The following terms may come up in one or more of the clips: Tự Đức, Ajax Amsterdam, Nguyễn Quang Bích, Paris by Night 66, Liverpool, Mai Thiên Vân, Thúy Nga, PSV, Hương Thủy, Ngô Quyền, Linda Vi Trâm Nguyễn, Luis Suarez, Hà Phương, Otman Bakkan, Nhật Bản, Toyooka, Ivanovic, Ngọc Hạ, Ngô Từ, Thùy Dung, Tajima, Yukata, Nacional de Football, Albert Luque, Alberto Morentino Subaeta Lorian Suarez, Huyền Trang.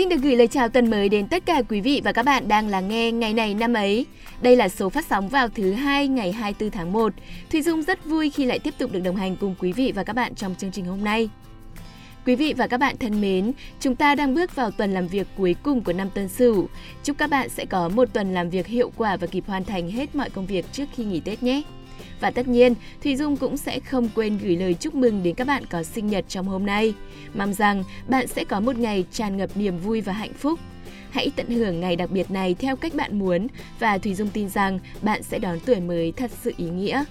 Xin được gửi lời chào tuần mới đến tất cả quý vị và các bạn đang lắng nghe Ngày này năm ấy. Đây là số phát sóng vào thứ Hai ngày 24 tháng 1. Thùy Dung rất vui khi lại tiếp tục được đồng hành cùng quý vị và các bạn trong chương trình hôm nay. Quý vị và các bạn thân mến, chúng ta đang bước vào tuần làm việc cuối cùng của năm Tân Sửu. Chúc các bạn sẽ có một tuần làm việc hiệu quả và kịp hoàn thành hết mọi công việc trước khi nghỉ Tết nhé. Và tất nhiên, Thùy Dung cũng sẽ không quên gửi lời chúc mừng đến các bạn có sinh nhật trong hôm nay. Mong rằng bạn sẽ có một ngày tràn ngập niềm vui và hạnh phúc. Hãy tận hưởng ngày đặc biệt này theo cách bạn muốn và Thùy Dung tin rằng bạn sẽ đón tuổi mới thật sự ý nghĩa.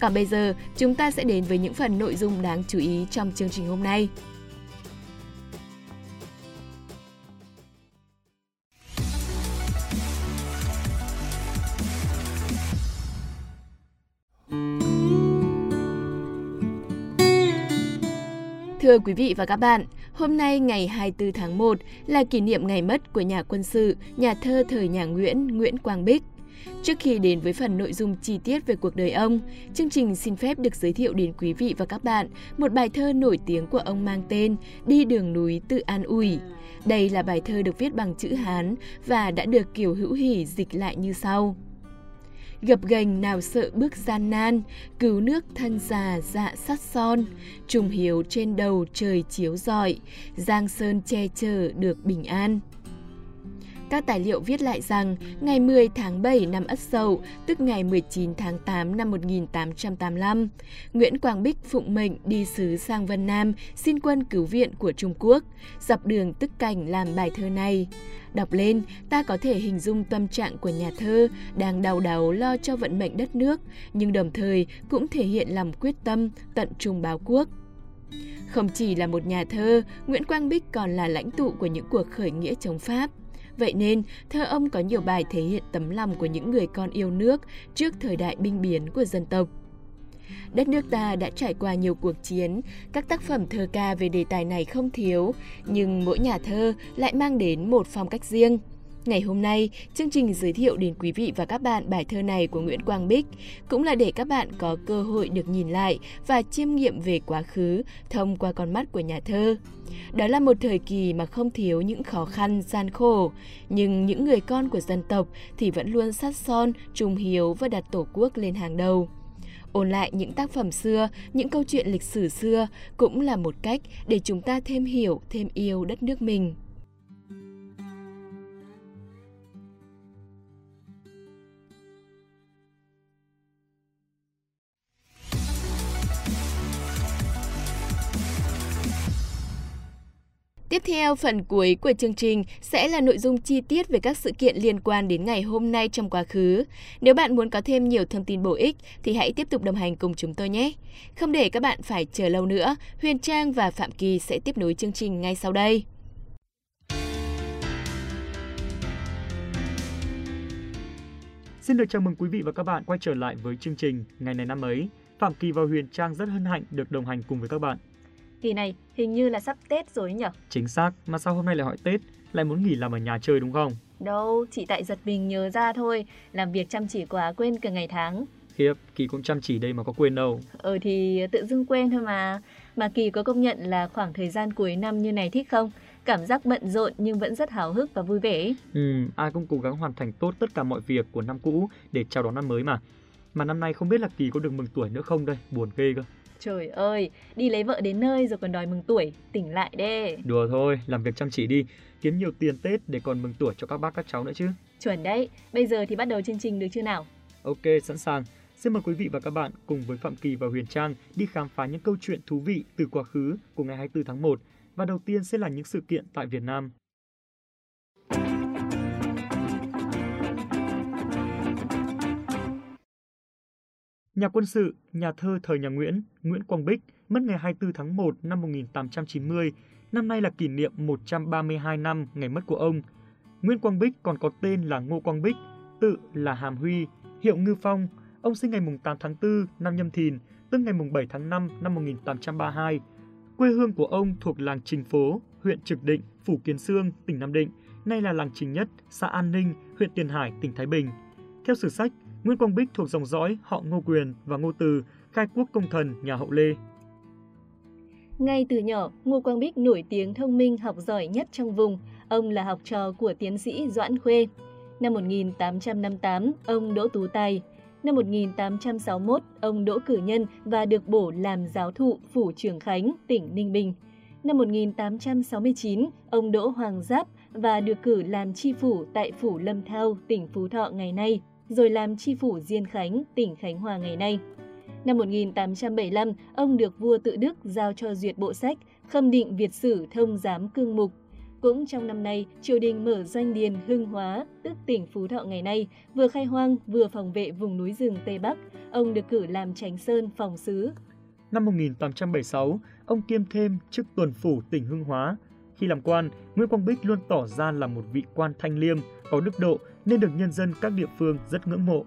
Còn bây giờ, chúng ta sẽ đến với những phần nội dung đáng chú ý trong chương trình hôm nay. Thưa quý vị và các bạn, hôm nay ngày 24 tháng 1 là kỷ niệm ngày mất của nhà quân sự, nhà thơ thời nhà Nguyễn Quang Bích. Trước khi đến với phần nội dung chi tiết về cuộc đời ông, chương trình xin phép được giới thiệu đến quý vị và các bạn một bài thơ nổi tiếng của ông mang tên Đi đường núi Tự An Ủi. Đây là bài thơ được viết bằng chữ Hán và đã được Kiều Hữu Hỉ dịch lại như sau. Gập ghềnh nào sợ bước gian nan, cứu nước thân già dạ sắt son, trùng hiếu trên đầu trời chiếu rọi, giang sơn che chở được bình an. Các tài liệu viết lại rằng, ngày 10 tháng 7 năm Ất Dậu, tức ngày 19 tháng 8 năm 1885, Nguyễn Quang Bích phụng mệnh đi sứ sang Vân Nam xin quân cứu viện của Trung Quốc, dọc đường Tức Cảnh làm bài thơ này. Đọc lên, ta có thể hình dung tâm trạng của nhà thơ đang đau đáu lo cho vận mệnh đất nước, nhưng đồng thời cũng thể hiện lòng quyết tâm tận trung báo quốc. Không chỉ là một nhà thơ, Nguyễn Quang Bích còn là lãnh tụ của những cuộc khởi nghĩa chống Pháp. Vậy nên, thơ ông có nhiều bài thể hiện tấm lòng của những người con yêu nước trước thời đại binh biến của dân tộc. Đất nước ta đã trải qua nhiều cuộc chiến, các tác phẩm thơ ca về đề tài này không thiếu, nhưng mỗi nhà thơ lại mang đến một phong cách riêng. Ngày hôm nay, chương trình giới thiệu đến quý vị và các bạn bài thơ này của Nguyễn Quang Bích, cũng là để các bạn có cơ hội được nhìn lại và chiêm nghiệm về quá khứ thông qua con mắt của nhà thơ. Đó là một thời kỳ mà không thiếu những khó khăn, gian khổ, nhưng những người con của dân tộc thì vẫn luôn sắt son, trung hiếu và đặt Tổ quốc lên hàng đầu. Ôn lại những tác phẩm xưa, những câu chuyện lịch sử xưa cũng là một cách để chúng ta thêm hiểu, thêm yêu đất nước mình. Tiếp theo, phần cuối của chương trình sẽ là nội dung chi tiết về các sự kiện liên quan đến ngày hôm nay trong quá khứ. Nếu bạn muốn có thêm nhiều thông tin bổ ích thì hãy tiếp tục đồng hành cùng chúng tôi nhé. Không để các bạn phải chờ lâu nữa, Huyền Trang và Phạm Kỳ sẽ tiếp nối chương trình ngay sau đây. Xin được chào mừng quý vị và các bạn quay trở lại với chương trình Ngày này năm ấy. Phạm Kỳ và Huyền Trang rất hân hạnh được đồng hành cùng với các bạn. Kỳ này hình như là sắp Tết rồi nhỉ? Chính xác, mà sao hôm nay lại hỏi Tết, lại muốn nghỉ làm ở nhà chơi đúng không? Đâu, chị tại giật mình nhớ ra thôi, làm việc chăm chỉ quá quên cả ngày tháng. Khiếp, Kỳ cũng chăm chỉ đây mà có quên đâu. Thì tự dưng quên thôi mà. Mà Kỳ có công nhận là khoảng thời gian cuối năm như này thích không? Cảm giác bận rộn nhưng vẫn rất háo hức và vui vẻ. Ai cũng cố gắng hoàn thành tốt tất cả mọi việc của năm cũ để chào đón năm mới mà. Mà năm nay không biết là Kỳ có được mừng tuổi nữa không đây, buồn ghê cơ. Trời ơi, đi lấy vợ đến nơi rồi còn đòi mừng tuổi, tỉnh lại đê. Đùa thôi, làm việc chăm chỉ đi, kiếm nhiều tiền Tết để còn mừng tuổi cho các bác các cháu nữa chứ. Chuẩn đấy, bây giờ thì bắt đầu chương trình được chưa nào? Ok, sẵn sàng. Xin mời quý vị và các bạn cùng với Phạm Kỳ và Huyền Trang đi khám phá những câu chuyện thú vị từ quá khứ của ngày 24 tháng 1. Và đầu tiên sẽ là những sự kiện tại Việt Nam. Nhà quân sự, nhà thơ thời nhà Nguyễn Quang Bích, mất ngày 24 tháng 1 năm 1890, năm nay là kỷ niệm 132 năm ngày mất của ông. Nguyễn Quang Bích còn có tên là Ngô Quang Bích, tự là Hàm Huy, hiệu Ngư Phong. Ông sinh ngày 8 tháng 4 năm Nhâm Thìn, tức ngày 7 tháng 5 năm 1832. Quê hương của ông thuộc làng Trình Phố, huyện Trực Định, Phủ Kiến Xương, tỉnh Nam Định, nay là làng Trình Nhất, xã An Ninh, huyện Tiền Hải, tỉnh Thái Bình. Theo sử sách, Nguyễn Quang Bích thuộc dòng dõi họ Ngô Quyền và Ngô Từ, khai quốc công thần nhà Hậu Lê. Ngay từ nhỏ, Ngô Quang Bích nổi tiếng thông minh học giỏi nhất trong vùng. Ông là học trò của tiến sĩ Doãn Khuê. Năm 1858, ông đỗ tú tài. Năm 1861, ông đỗ cử nhân và được bổ làm giáo thụ phủ Trường Khánh, tỉnh Ninh Bình. Năm 1869, ông đỗ Hoàng Giáp và được cử làm tri phủ tại phủ Lâm Thao, tỉnh Phú Thọ ngày nay, rồi làm tri phủ Diên Khánh, tỉnh Khánh Hòa ngày nay. Năm 1875, ông được vua Tự Đức giao cho duyệt bộ sách Khâm định Việt sử thông giám cương mục. Cũng trong năm nay, triều đình mở doanh điền Hưng Hóa, tức tỉnh Phú Thọ ngày nay, vừa khai hoang vừa phòng vệ vùng núi rừng Tây Bắc. Ông được cử làm Chánh Sơn phòng sứ. Năm 1876, ông kiêm thêm chức tuần phủ tỉnh Hưng Hóa. Khi làm quan, Nguyễn Quang Bích luôn tỏ ra là một vị quan thanh liêm, có đức độ nên được nhân dân các địa phương rất ngưỡng mộ.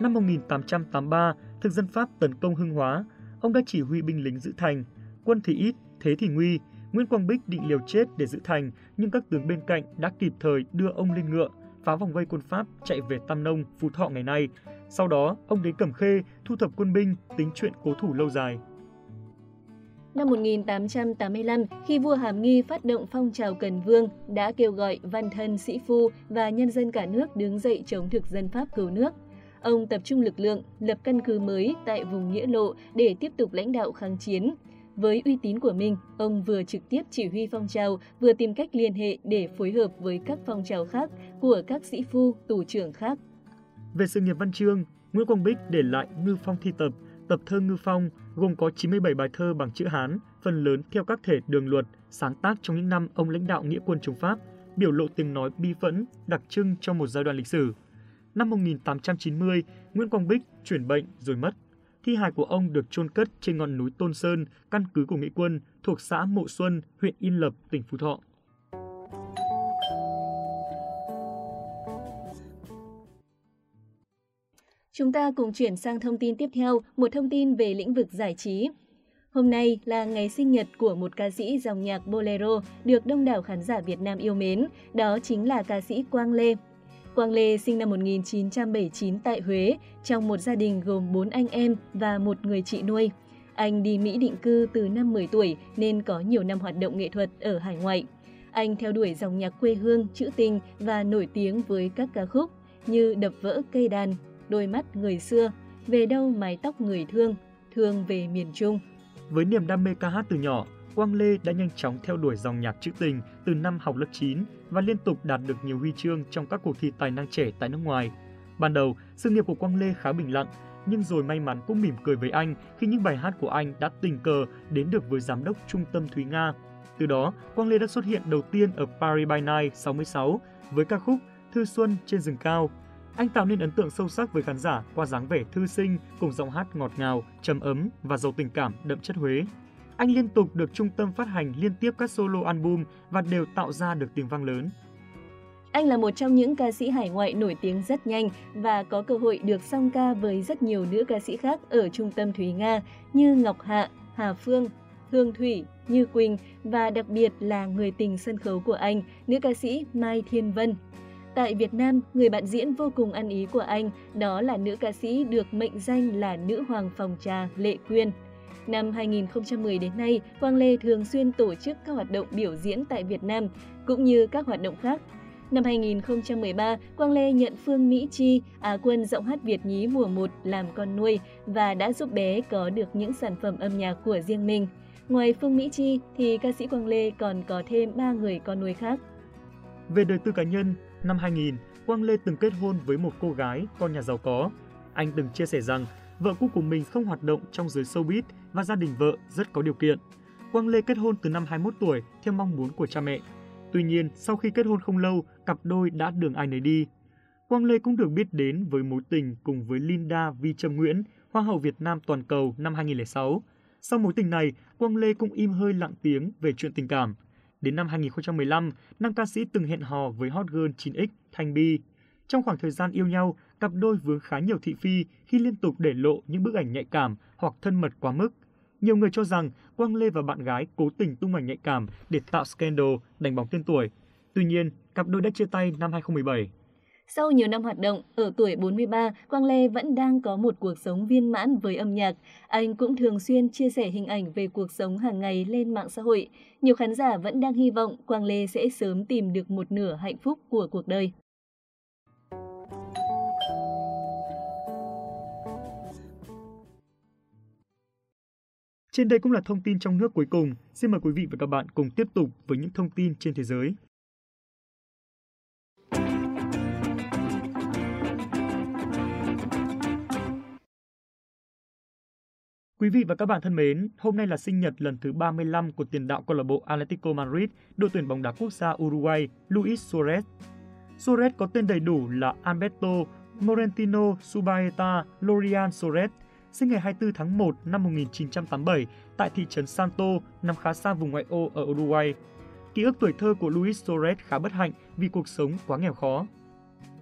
Năm 1883, thực dân Pháp tấn công Hưng Hóa, ông đã chỉ huy binh lính giữ thành. Quân thì ít, thế thì nguy. Nguyễn Quang Bích định liều chết để giữ thành, nhưng các tướng bên cạnh đã kịp thời đưa ông lên ngựa, phá vòng vây quân Pháp chạy về Tam Nông, Phú Thọ ngày nay. Sau đó, ông đến Cẩm Khê, thu thập quân binh, tính chuyện cố thủ lâu dài. Năm 1885, khi vua Hàm Nghi phát động phong trào Cần Vương, đã kêu gọi văn thân sĩ phu và nhân dân cả nước đứng dậy chống thực dân Pháp cứu nước. Ông tập trung lực lượng, lập căn cứ mới tại vùng Nghĩa Lộ để tiếp tục lãnh đạo kháng chiến. Với uy tín của mình, ông vừa trực tiếp chỉ huy phong trào, vừa tìm cách liên hệ để phối hợp với các phong trào khác của các sĩ phu, tù trưởng khác. Về sự nghiệp văn chương, Nguyễn Quang Bích để lại Ngư Phong thi tập, tập thơ Ngư Phong, gồm có 97 bài thơ bằng chữ Hán, phần lớn theo các thể đường luật, sáng tác trong những năm ông lãnh đạo nghĩa quân chống Pháp, biểu lộ tiếng nói bi phẫn, đặc trưng trong một giai đoạn lịch sử. Năm 1890, Nguyễn Quang Bích chuyển bệnh rồi mất. Thi hài của ông được chôn cất trên ngọn núi Tôn Sơn, căn cứ của nghĩa quân, thuộc xã Mộ Xuân, huyện Yên Lập, tỉnh Phú Thọ. Chúng ta cùng chuyển sang thông tin tiếp theo, một thông tin về lĩnh vực giải trí. Hôm nay là ngày sinh nhật của một ca sĩ dòng nhạc bolero được đông đảo khán giả Việt Nam yêu mến, đó chính là ca sĩ Quang Lê. Quang Lê sinh năm 1979 tại Huế, trong một gia đình gồm 4 anh em và một người chị nuôi. Anh đi Mỹ định cư từ năm 10 tuổi nên có nhiều năm hoạt động nghệ thuật ở hải ngoại. Anh theo đuổi dòng nhạc quê hương, trữ tình và nổi tiếng với các ca khúc như Đập vỡ cây đàn, Đôi mắt người xưa, Về đâu mái tóc người thương, Thương về miền Trung. Với niềm đam mê ca hát từ nhỏ, Quang Lê đã nhanh chóng theo đuổi dòng nhạc trữ tình từ năm học lớp 9 và liên tục đạt được nhiều huy chương trong các cuộc thi tài năng trẻ tại nước ngoài. Ban đầu, sự nghiệp của Quang Lê khá bình lặng, nhưng rồi may mắn cũng mỉm cười với anh khi những bài hát của anh đã tình cờ đến được với giám đốc trung tâm Thúy Nga. Từ đó, Quang Lê đã xuất hiện đầu tiên ở Paris by Night 66 với ca khúc Thư Xuân trên rừng cao. Anh tạo nên ấn tượng sâu sắc với khán giả qua dáng vẻ thư sinh cùng giọng hát ngọt ngào, trầm ấm và giàu tình cảm đậm chất Huế. Anh liên tục được trung tâm phát hành liên tiếp các solo album và đều tạo ra được tiếng vang lớn. Anh là một trong những ca sĩ hải ngoại nổi tiếng rất nhanh và có cơ hội được song ca với rất nhiều nữ ca sĩ khác ở trung tâm Thúy Nga như Ngọc Hạ, Hà Phương, Hương Thủy, Như Quỳnh và đặc biệt là người tình sân khấu của anh, nữ ca sĩ Mai Thiên Vân. Tại Việt Nam, người bạn diễn vô cùng ăn ý của anh đó là nữ ca sĩ được mệnh danh là nữ hoàng phòng trà Lệ Quyên. Năm 2010 đến nay, Quang Lê thường xuyên tổ chức các hoạt động biểu diễn tại Việt Nam, cũng như các hoạt động khác. Năm 2013, Quang Lê nhận Phương Mỹ Chi, Á quân giọng hát Việt nhí mùa 1 làm con nuôi và đã giúp bé có được những sản phẩm âm nhạc của riêng mình. Ngoài Phương Mỹ Chi thì ca sĩ Quang Lê còn có thêm 3 người con nuôi khác. Về đời tư cá nhân, năm 2000, Quang Lê từng kết hôn với một cô gái con nhà giàu có. Anh từng chia sẻ rằng vợ cũ của mình không hoạt động trong giới showbiz và gia đình vợ rất có điều kiện. Quang Lê kết hôn từ năm 21 tuổi theo mong muốn của cha mẹ. Tuy nhiên, sau khi kết hôn không lâu, cặp đôi đã đường ai nấy đi. Quang Lê cũng được biết đến với mối tình cùng với Linda Vi Trâm Nguyễn, Hoa hậu Việt Nam toàn cầu năm 2006. Sau mối tình này, Quang Lê cũng im hơi lặng tiếng về chuyện tình cảm. Đến năm 2015, nam ca sĩ từng hẹn hò với hot girl 9X Thanh Bi. Trong khoảng thời gian yêu nhau, cặp đôi vướng khá nhiều thị phi khi liên tục để lộ những bức ảnh nhạy cảm hoặc thân mật quá mức. Nhiều người cho rằng Quang Lê và bạn gái cố tình tung ảnh nhạy cảm để tạo scandal, đánh bóng tên tuổi. Tuy nhiên, cặp đôi đã chia tay năm 2017. Sau nhiều năm hoạt động, ở tuổi 43, Quang Lê vẫn đang có một cuộc sống viên mãn với âm nhạc. Anh cũng thường xuyên chia sẻ hình ảnh về cuộc sống hàng ngày lên mạng xã hội. Nhiều khán giả vẫn đang hy vọng Quang Lê sẽ sớm tìm được một nửa hạnh phúc của cuộc đời. Trên đây cũng là thông tin trong nước cuối cùng. Xin mời quý vị và các bạn cùng tiếp tục với những thông tin trên thế giới. Quý vị và các bạn thân mến, hôm nay là sinh nhật lần thứ 35 của tiền đạo câu lạc bộ Atletico Madrid, đội tuyển bóng đá quốc gia Uruguay, Luis Suarez. Suarez có tên đầy đủ là Alberto Morentino Subaeta Lorian Suarez, sinh ngày 24 tháng 1 năm 1987 tại thị trấn Santo, nằm khá xa vùng ngoại ô ở Uruguay. Ký ức tuổi thơ của Luis Suarez khá bất hạnh vì cuộc sống quá nghèo khó.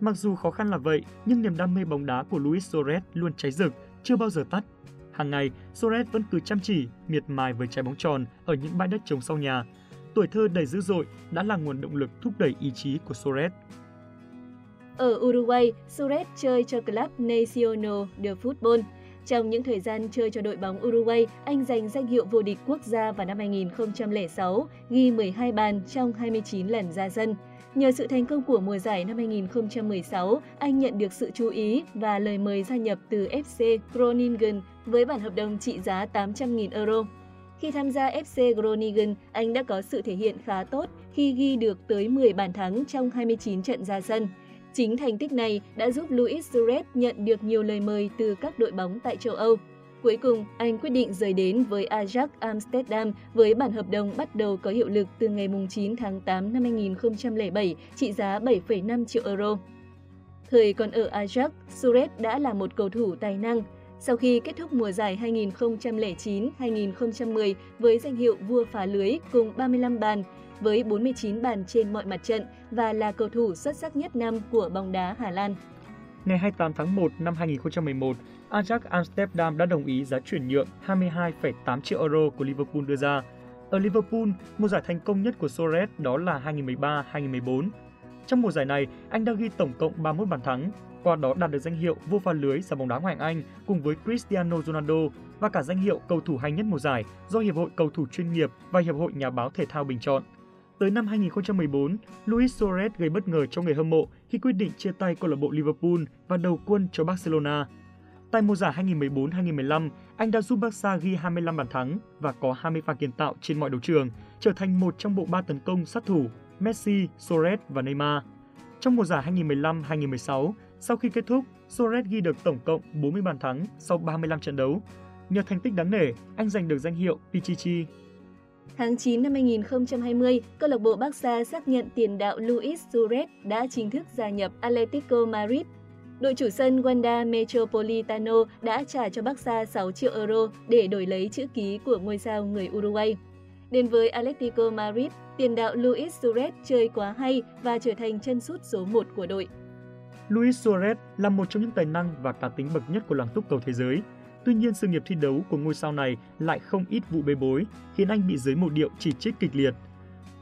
Mặc dù khó khăn là vậy, nhưng niềm đam mê bóng đá của Luis Suarez luôn cháy rực, chưa bao giờ tắt. Hàng ngày, Suarez vẫn cứ chăm chỉ, miệt mài với trái bóng tròn ở những bãi đất trống sau nhà. Tuổi thơ đầy dữ dội đã là nguồn động lực thúc đẩy ý chí của Suarez. Ở Uruguay, Suarez chơi cho club Nacional de Football. Trong những thời gian chơi cho đội bóng Uruguay, anh giành danh hiệu vô địch quốc gia vào năm 2006, ghi 12 bàn trong 29 lần ra sân. Nhờ sự thành công của mùa giải năm 2016, anh nhận được sự chú ý và lời mời gia nhập từ FC Groningen với bản hợp đồng trị giá 800.000 euro. Khi tham gia FC Groningen, anh đã có sự thể hiện khá tốt khi ghi được tới 10 bàn thắng trong 29 trận ra sân. Chính thành tích này đã giúp Luis Suarez nhận được nhiều lời mời từ các đội bóng tại châu Âu. Cuối cùng, anh quyết định rời đến với Ajax Amsterdam với bản hợp đồng bắt đầu có hiệu lực từ ngày 9 tháng 8 năm 2007, trị giá 7,5 triệu euro. Thời còn ở Ajax, Suarez đã là một cầu thủ tài năng. Sau khi kết thúc mùa giải 2009-2010 với danh hiệu vua phá lưới cùng 35 bàn, với 49 bàn trên mọi mặt trận và là cầu thủ xuất sắc nhất năm của bóng đá Hà Lan. Ngày 28 tháng 1 năm 2011, Ajax Amsterdam đã đồng ý giá chuyển nhượng 22,8 triệu euro của Liverpool đưa ra. Ở Liverpool, mùa giải thành công nhất của Suarez đó là 2013-2014. Trong mùa giải này, anh đã ghi tổng cộng 31 bàn thắng, qua đó đạt được danh hiệu vua phá lưới giải bóng đá Ngoại hạng Anh cùng với Cristiano Ronaldo và cả danh hiệu cầu thủ hay nhất mùa giải do Hiệp hội Cầu thủ chuyên nghiệp và Hiệp hội Nhà báo Thể thao bình chọn. Tới năm 2014, Luis Suarez gây bất ngờ cho người hâm mộ khi quyết định chia tay câu lạc bộ Liverpool và đầu quân cho Barcelona. Tại mùa giải 2014-2015, anh đã giúp Barca ghi 25 bàn thắng và có 20 pha kiến tạo trên mọi đấu trường, trở thành một trong bộ ba tấn công sát thủ Messi, Suarez và Neymar. Trong mùa giải 2015-2016, sau khi kết thúc, Suarez ghi được tổng cộng 40 bàn thắng sau 35 trận đấu. Nhờ thành tích đáng nể, anh giành được danh hiệu Pichichi. Tháng 9 năm 2020, câu lạc bộ Barca xác nhận tiền đạo Luis Suarez đã chính thức gia nhập Atletico Madrid. Đội chủ sân Wanda Metropolitano đã trả cho Barca 6 triệu euro để đổi lấy chữ ký của ngôi sao người Uruguay. Đến với Atletico Madrid, tiền đạo Luis Suarez chơi quá hay và trở thành chân sút số 1 của đội. Luis Suarez là một trong những tài năng và cá tính bậc nhất của làng túc cầu thế giới. Tuy nhiên, sự nghiệp thi đấu của ngôi sao này lại không ít vụ bê bối, khiến anh bị giới mộ điệu chỉ trích kịch liệt.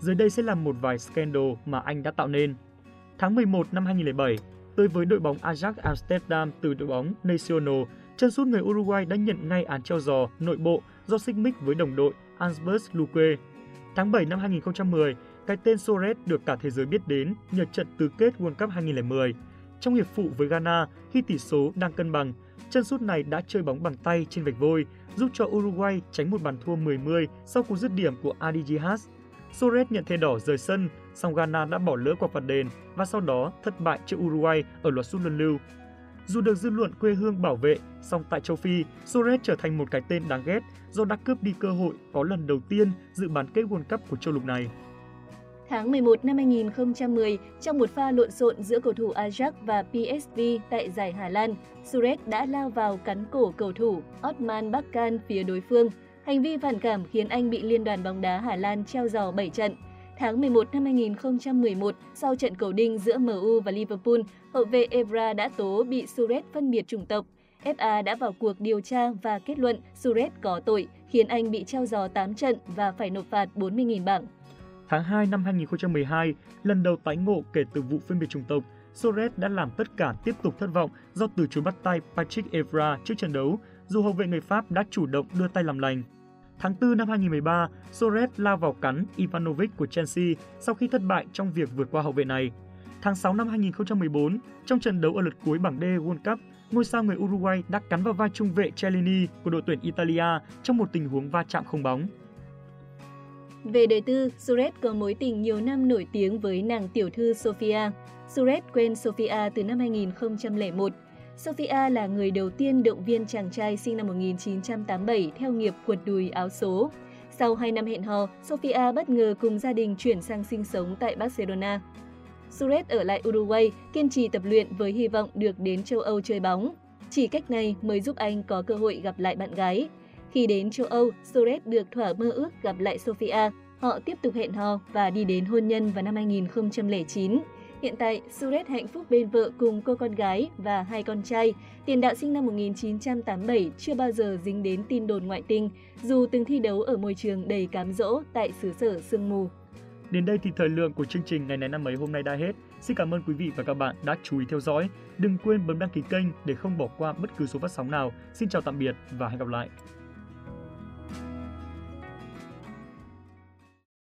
Dưới đây sẽ là một vài scandal mà anh đã tạo nên. Tháng 11 năm 2007, tới với đội bóng Ajax Amsterdam từ đội bóng Nacional, chân sút người Uruguay đã nhận ngay án treo giò nội bộ do xích mích với đồng đội Albert Luque. Tháng 7 năm 2010, cái tên Suarez được cả thế giới biết đến nhờ trận tứ kết World Cup 2010. Trong hiệp phụ với Ghana, khi tỷ số đang cân bằng, chân sút này đã chơi bóng bằng tay trên vạch vôi, giúp cho Uruguay tránh một bàn thua 10-10 sau cú dứt điểm của Adigihas. Suarez nhận thẻ đỏ rời sân, song Ghana đã bỏ lỡ quả phạt đền và sau đó thất bại trước Uruguay ở loạt sút luân lưu. Dù được dư luận quê hương bảo vệ, song tại châu Phi, Suarez trở thành một cái tên đáng ghét do đã cướp đi cơ hội có lần đầu tiên dự bán kết World Cup của châu lục này. Tháng 11 năm 2010, trong một pha lộn xộn giữa cầu thủ Ajax và PSV tại giải Hà Lan, Suarez đã lao vào cắn cổ cầu thủ Otman Bakkan phía đối phương. Hành vi phản cảm khiến anh bị Liên đoàn bóng đá Hà Lan treo giò 7 trận. Tháng 11 năm 2011, sau trận cầu đinh giữa MU và Liverpool, hậu vệ Evra đã tố bị Suarez phân biệt chủng tộc. FA đã vào cuộc điều tra và kết luận Suarez có tội, khiến anh bị treo giò 8 trận và phải nộp phạt 40.000 bảng. Tháng 2 năm 2012, lần đầu tái ngộ kể từ vụ phân biệt chủng tộc, Suarez đã làm tất cả tiếp tục thất vọng do từ chối bắt tay Patrick Evra trước trận đấu, dù hậu vệ người Pháp đã chủ động đưa tay làm lành. Tháng 4 năm 2013, Suarez lao vào cắn Ivanovic của Chelsea sau khi thất bại trong việc vượt qua hậu vệ này. Tháng 6 năm 2014, trong trận đấu ở lượt cuối bảng D World Cup, ngôi sao người Uruguay đã cắn vào vai trung vệ Chiellini của đội tuyển Italia trong một tình huống va chạm không bóng. Về đời tư, Suarez có mối tình nhiều năm nổi tiếng với nàng tiểu thư Sofia. Suarez quen Sofia từ năm 2001. Sofia là người đầu tiên động viên chàng trai sinh năm 1987 theo nghiệp quật đùi áo số. Sau 2 năm hẹn hò, Sofia bất ngờ cùng gia đình chuyển sang sinh sống tại Barcelona. Suarez ở lại Uruguay, kiên trì tập luyện với hy vọng được đến châu Âu chơi bóng. Chỉ cách này mới giúp anh có cơ hội gặp lại bạn gái. Khi đến châu Âu, Suarez được thỏa mơ ước gặp lại Sofia. Họ tiếp tục hẹn hò và đi đến hôn nhân vào năm 2009. Hiện tại, Suarez hạnh phúc bên vợ cùng cô con gái và 2 con trai. Tiền đạo sinh năm 1987 chưa bao giờ dính đến tin đồn ngoại tình, dù từng thi đấu ở môi trường đầy cám dỗ tại xứ sở sương mù. Đến đây thì thời lượng của chương trình Ngày này năm ấy hôm nay đã hết. Xin cảm ơn quý vị và các bạn đã chú ý theo dõi. Đừng quên bấm đăng ký kênh để không bỏ qua bất cứ số phát sóng nào. Xin chào tạm biệt và hẹn gặp lại.